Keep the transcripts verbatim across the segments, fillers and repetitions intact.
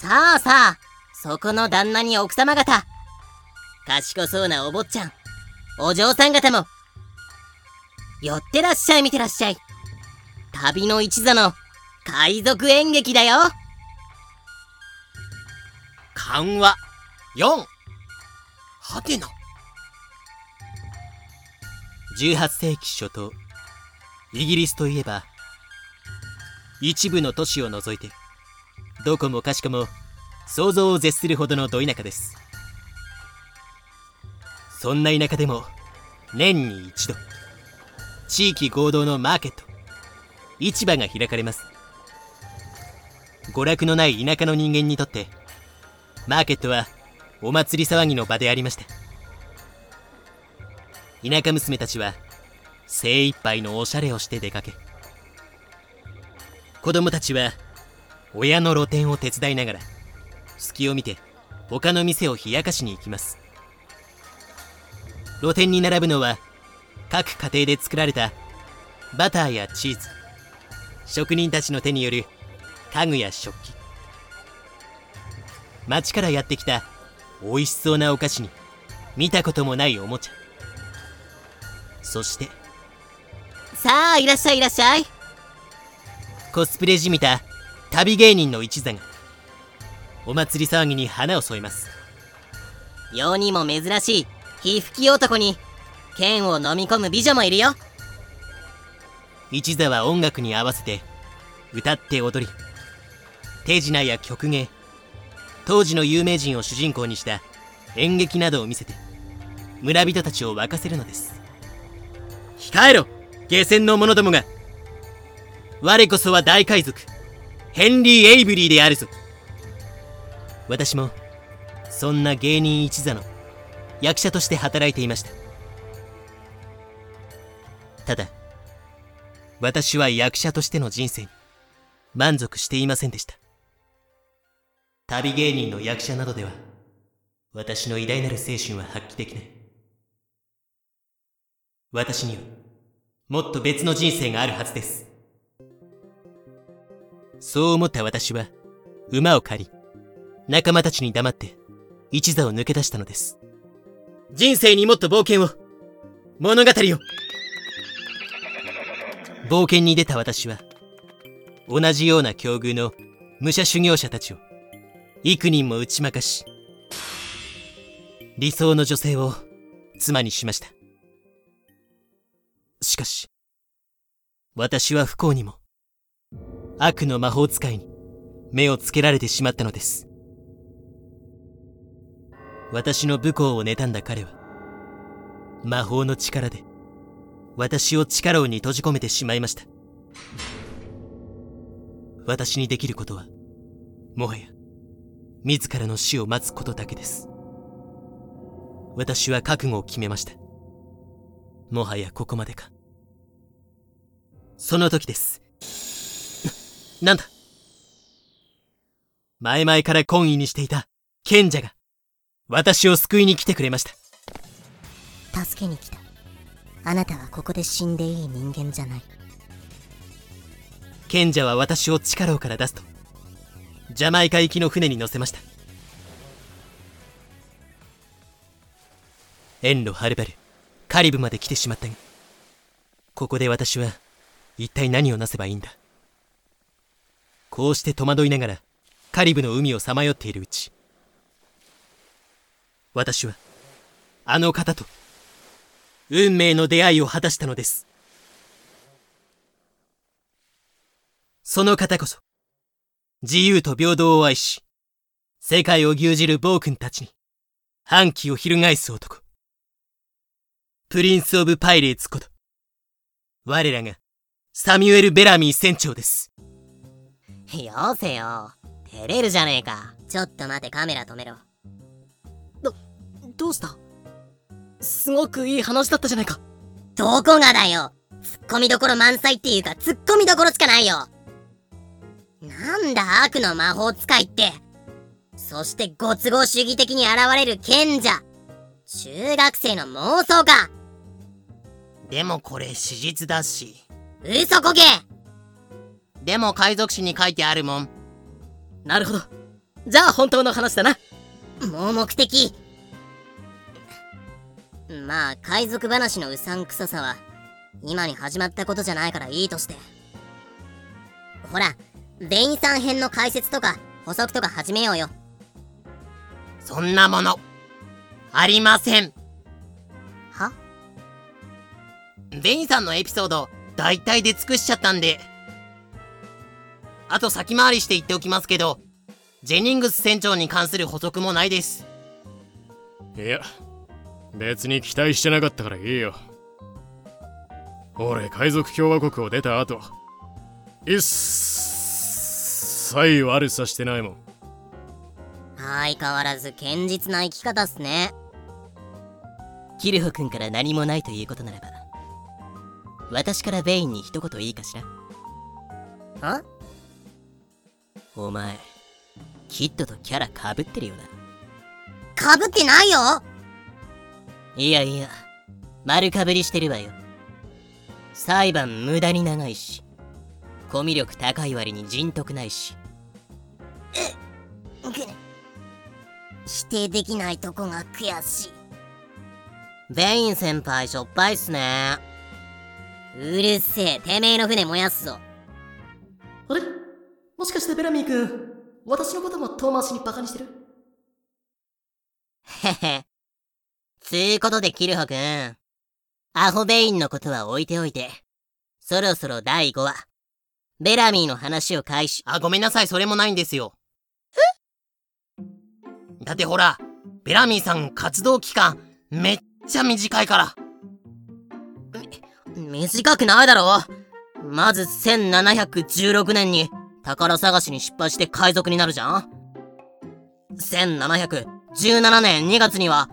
さあさあ、そこの旦那に奥様方、賢そうなお坊ちゃん、お嬢さん方も、寄ってらっしゃい見てらっしゃい。旅の一座の海賊演劇だよ。緩和よん。はてな。じゅうはっせいき初頭、イギリスといえば、一部の都市を除いて、どこもかしこも想像を絶するほどのど田舎です。そんな田舎でも、年に一度、地域合同のマーケット、市場が開かれます。娯楽のない田舎の人間にとって、マーケットはお祭り騒ぎの場でありました。田舎娘たちは精一杯のおしゃれをして出かけ、子供たちは親の露店を手伝いながら隙を見て他の店を冷やかしに行きます。露店に並ぶのは各家庭で作られたバターやチーズ、職人たちの手による家具や食器、町からやってきた美味しそうなお菓子に見たこともないおもちゃ、そしてさあいらっしゃいいらっしゃい、コスプレじみた旅芸人の一座がお祭り騒ぎに花を添えます。世にも珍しい火吹き男に剣を飲み込む美女もいるよ。一座は音楽に合わせて歌って踊り、手品や曲芸、当時の有名人を主人公にした演劇などを見せて村人たちを沸かせるのです。控えろ、下船の者どもが、我こそは大海賊ヘンリー・エイブリーであるぞ。私もそんな芸人一座の役者として働いていました。ただ私は役者としての人生に満足していませんでした。旅芸人の役者などでは私の偉大なる青春は発揮できない。私にはもっと別の人生があるはずです。そう思った私は馬を借り、仲間たちに黙って一座を抜け出したのです。人生にもっと冒険を、物語を。冒険に出た私は同じような境遇の武者修行者たちを幾人も打ち負かし、理想の女性を妻にしました。しかし私は不幸にも悪の魔法使いに目をつけられてしまったのです。私の武功を妬んだ彼は魔法の力で私を地下牢に閉じ込めてしまいました。私にできることはもはや自らの死を待つことだけです。私は覚悟を決めました。もはやここまでか。その時です。なんだ、前々から懇意にしていた賢者が私を救いに来てくれました。助けに来た。あなたはここで死んでいい人間じゃない。賢者は私を地下牢から出すとジャマイカ行きの船に乗せました。遠路はるばるカリブまで来てしまったが、ここで私は一体何をなせばいいんだ。こうして戸惑いながらカリブの海をさまよっているうち、私はあの方と運命の出会いを果たしたのです。その方こそ自由と平等を愛し、世界を牛耳る暴君たちに反旗を翻す男、プリンスオブパイレーツこと我らがサミュエル・ベラミー船長です。よせよ、照れるじゃねえか。ちょっと待て、カメラ止めろ。ど、どうした？すごくいい話だったじゃないか。どこがだよ。ツッコミどころ満載っていうか、ツッコミどころしかないよ。なんだ悪の魔法使いって。そしてご都合主義的に現れる賢者、中学生の妄想か。でもこれ史実だし。嘘こけ。でも海賊史に書いてあるもん。なるほど。じゃあ本当の話だな。盲目的。まあ海賊話のうさんくささは今に始まったことじゃないからいいとして。ほら、デインさん編の解説とか補足とか始めようよ。そんなものありません。は？デインさんのエピソード大体出尽くしちゃったんで。あと先回りして言っておきますけど、ジェニングス船長に関する補足もないです。いや、別に期待してなかったからいいよ。俺、海賊共和国を出た後一切悪さしてないもん。相変わらず堅実な生き方っすね。キルホ君から何もないということならば、私からベインに一言いいかしら。ん？お前、キッドとキャラかぶってるよな。かぶってないよ。いやいや、丸かぶりしてるわよ。裁判無駄に長いし、コミュ力高い割に人徳ないし。うっ、く、否定できないとこが悔しい。ベイン先輩しょっぱいっすね。うるせえ、てめえの船燃やすぞ。あれ、もしかしてベラミー君、私のことも遠回しにバカにしてる？へへ。つーことでキルホくん、アホベインのことは置いておいて、そろそろだいごわ、ベラミーの話を開始。あ、ごめんなさい、それもないんですよ。え？だってほら、ベラミーさん活動期間めっちゃ短いから。み、短くないだろ。まずせんななひゃくじゅうろくねんに宝探しに失敗して海賊になるじゃん。せんななひゃくじゅうななねんにがつには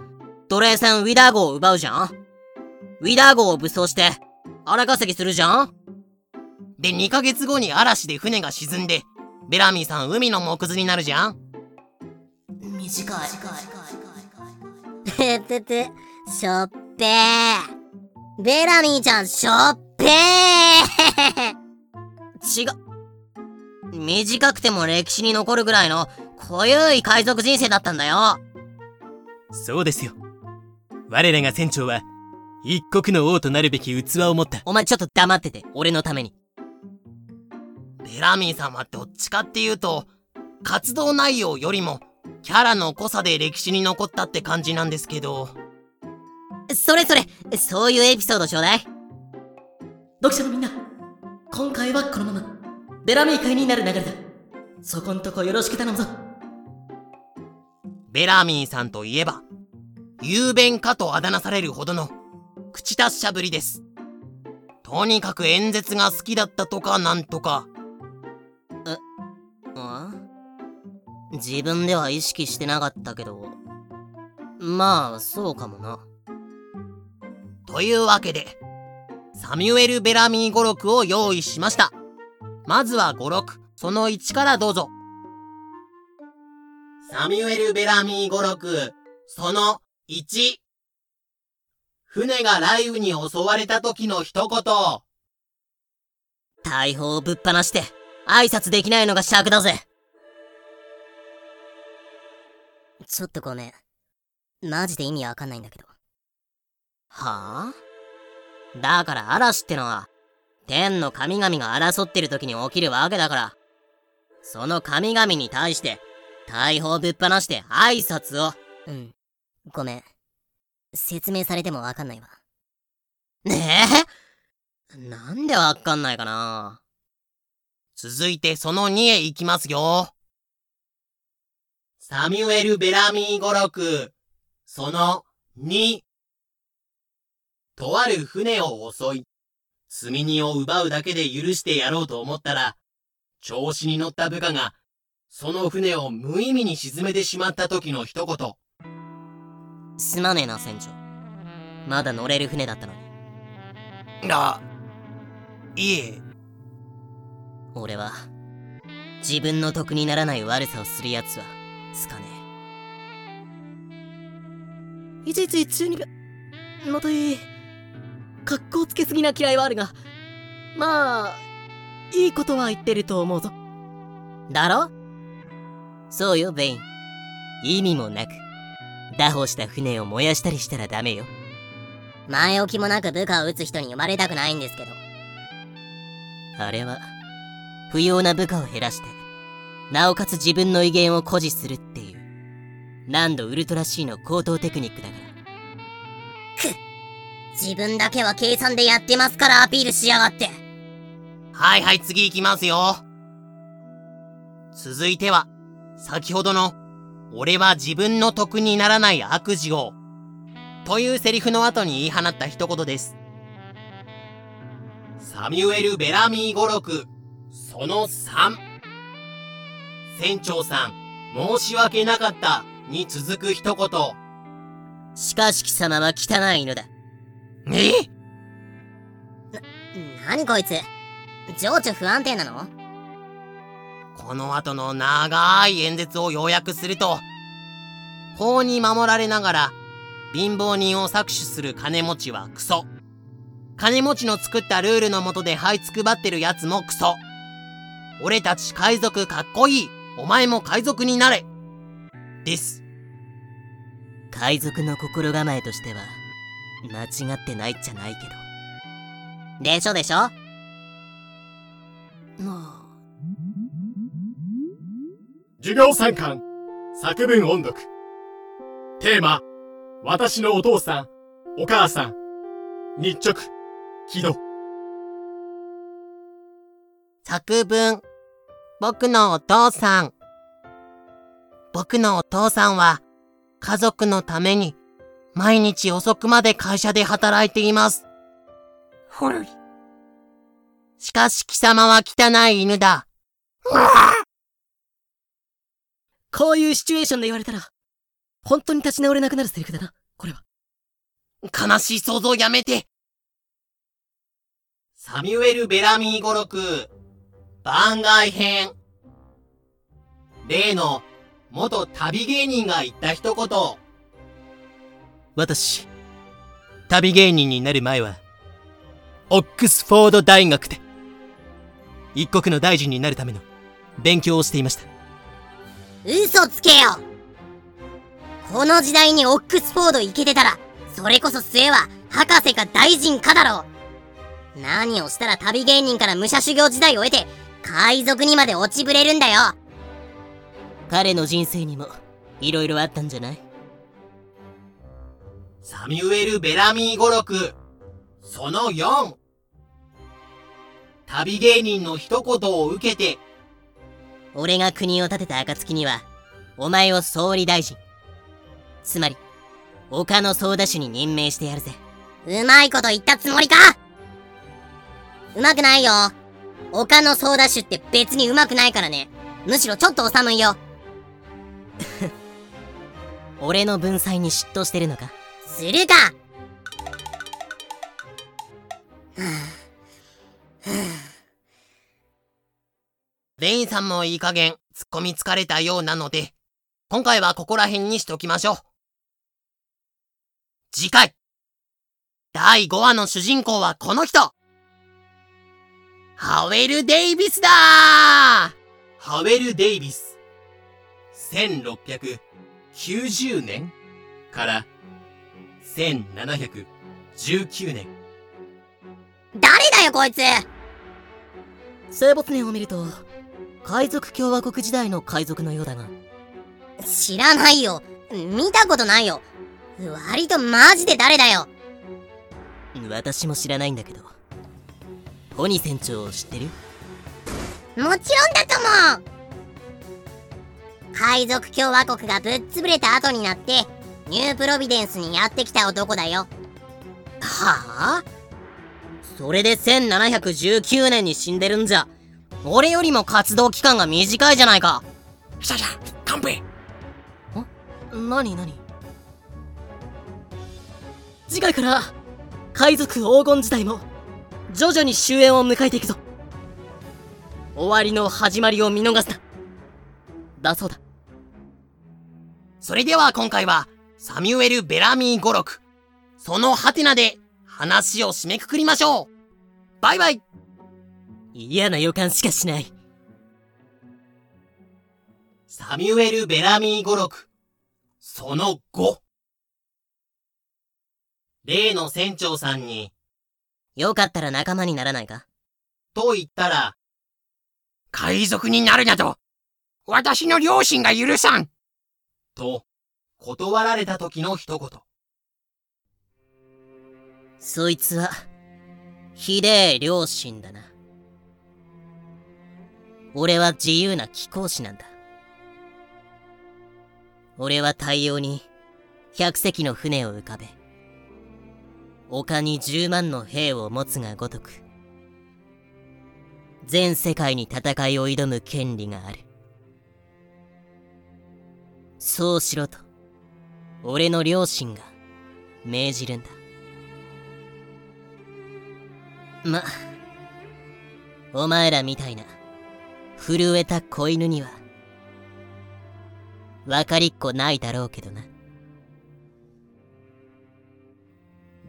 奴隷船ウィダー号を奪うじゃん。ウィダー号を武装して荒稼ぎするじゃん。で、にかげつごに嵐で船が沈んでベラミーさん海の藻になるじゃん。短い。ててて、しょっぺー。ベラミーちゃんしょっぺー。違う。短くても歴史に残るぐらいの濃ゆい海賊人生だったんだよ。そうですよ。我らが船長は一国の王となるべき器を持った。お前ちょっと黙ってて、俺のために。ベラミーさんはどっちかっていうと活動内容よりもキャラの濃さで歴史に残ったって感じなんですけど。それそれ、そういうエピソードちょうだい。読者のみんな、今回はこのままベラミー会になる流れだ。そこんとこよろしく頼むぞ。ベラミーさんといえば、雄弁家とあだ名されるほどの口達者ぶりです。とにかく演説が好きだったとかなんとか。え、あ？自分では意識してなかったけど、まあそうかもな。というわけで、サミュエル・ベラミー語録を用意しました。まずは語録、そのいちからどうぞ。サミュエル・ベラミー語録、そのいち。船が雷雨に襲われた時の一言。大砲をぶっ放して挨拶できないのが尺だぜ。ちょっとごめん。マジで意味わかんないんだけど。はぁ？だから嵐ってのは、天の神々が争ってる時に起きるわけだから、その神々に対して、大砲ぶっ放して挨拶を。うん、ごめん。説明されてもわかんないわ。ねえ？なんでわかんないかな？続いてそのにへ行きますよ。サミュエル・ベラミー語録、そのに。とある船を襲い、積荷を奪うだけで許してやろうと思ったら、調子に乗った部下が、その船を無意味に沈めてしまった時の一言。すまねえな、船長。まだ乗れる船だったのに。あ、いえ。俺は、自分の得にならない悪さをする奴は、好かねえ。いちいち中二病、もといい。格好つけすぎな嫌いはあるが、まあいいことは言ってると思うぞ。だろ？そうよ、ベイン。意味もなく、拿捕した船を燃やしたりしたらダメよ。前置きもなく部下を撃つ人に生まれたくないんですけど。あれは、不要な部下を減らして、なおかつ自分の威厳を誇示するっていう、難度ウルトラ C の高等テクニックだから。くっ、自分だけは計算でやってますからアピールしやがって。はいはい、次行きますよ。続いては、先ほどの、俺は自分の得にならない悪事を、というセリフの後に言い放った一言です。サミュエル・ベラミー語録、そのさん。船長さん、申し訳なかった、に続く一言。しかし貴様は汚い犬だ。え？な、なにこいつ、情緒不安定なの？この後の長い演説を要約すると、法に守られながら、貧乏人を搾取する金持ちはクソ。金持ちの作ったルールの下で這いつくばってる奴もクソ。俺たち海賊かっこいい。お前も海賊になれ。です。海賊の心構えとしては、間違ってないっちゃないけど。でしょでしょ？もう。授業参観。作文音読。テーマ、私のお父さん、お母さん。日直、ひど。作文、僕のお父さん。僕のお父さんは、家族のために、毎日遅くまで会社で働いています。ほろり。しかし貴様は汚い犬だ。うわあ！こういうシチュエーションで言われたら、本当に立ち直れなくなるセリフだな、これは。悲しい想像やめて。サミュエル・ベラミー語録番外編。例の元旅芸人が言った一言。私、旅芸人になる前はオックスフォード大学で一国の大臣になるための勉強をしていました。嘘つけよ。この時代にオックスフォード行けてたら、それこそ末は博士か大臣かだろう。何をしたら旅芸人から武者修行時代を得て海賊にまで落ちぶれるんだよ。彼の人生にもいろいろあったんじゃない？サミュエル・ベラミー語録そのよん。旅芸人の一言を受けて、俺が国を建てた暁にはお前を総理大臣、つまり丘の操舵手に任命してやるぜ。うまいこと言ったつもりか？うまくないよ。丘の操舵手って別にうまくないからね。むしろちょっとお寒いよ。俺の文才に嫉妬してるのか？するか。レインさんもいい加減突っ込み疲れたようなので、今回はここら辺にしときましょう。次回、だいごわの主人公はこの人、ハウェル・デイビスだー。ハウェル・デイビス、せんろっぴゃくきゅうじゅうねんからせんななひゃくじゅうきゅうねん。誰だよこいつ。生没年を見ると海賊共和国時代の海賊のようだが。知らないよ、見たことないよ。割とマジで誰だよ。私も知らないんだけど、ホニ船長を知ってる？もちろんだとも。海賊共和国がぶっ潰れた後になってニュープロビデンスにやってきた男だよ。はぁ、あ、それでせんななひゃくじゅうきゅうねんに死んでるんじゃ、俺よりも活動期間が短いじゃないか。シャシャ、乾杯。ん？なになに？次回から海賊黄金時代も徐々に終焉を迎えていくぞ。終わりの始まりを見逃すな。だそうだ。それでは今回はサミュエル・ベラミー語録そのハテナで話を締めくくりましょう。バイバイ。嫌な予感しかしない。サミュエル・ベラミー語録そのご。例の船長さんに、よかったら仲間にならないかと言ったら、海賊になるなど私の良心が許さんと断られた時の一言。そいつはひでえ良心だな。俺は自由な貴公子なんだ。俺は太陽に百隻の船を浮かべ、丘に十万の兵を持つがごとく、全世界に戦いを挑む権利がある。そうしろと俺の良心が命じるんだ。ま、お前らみたいな震えた子犬には分かりっこないだろうけどな。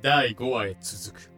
だいごわへ続く。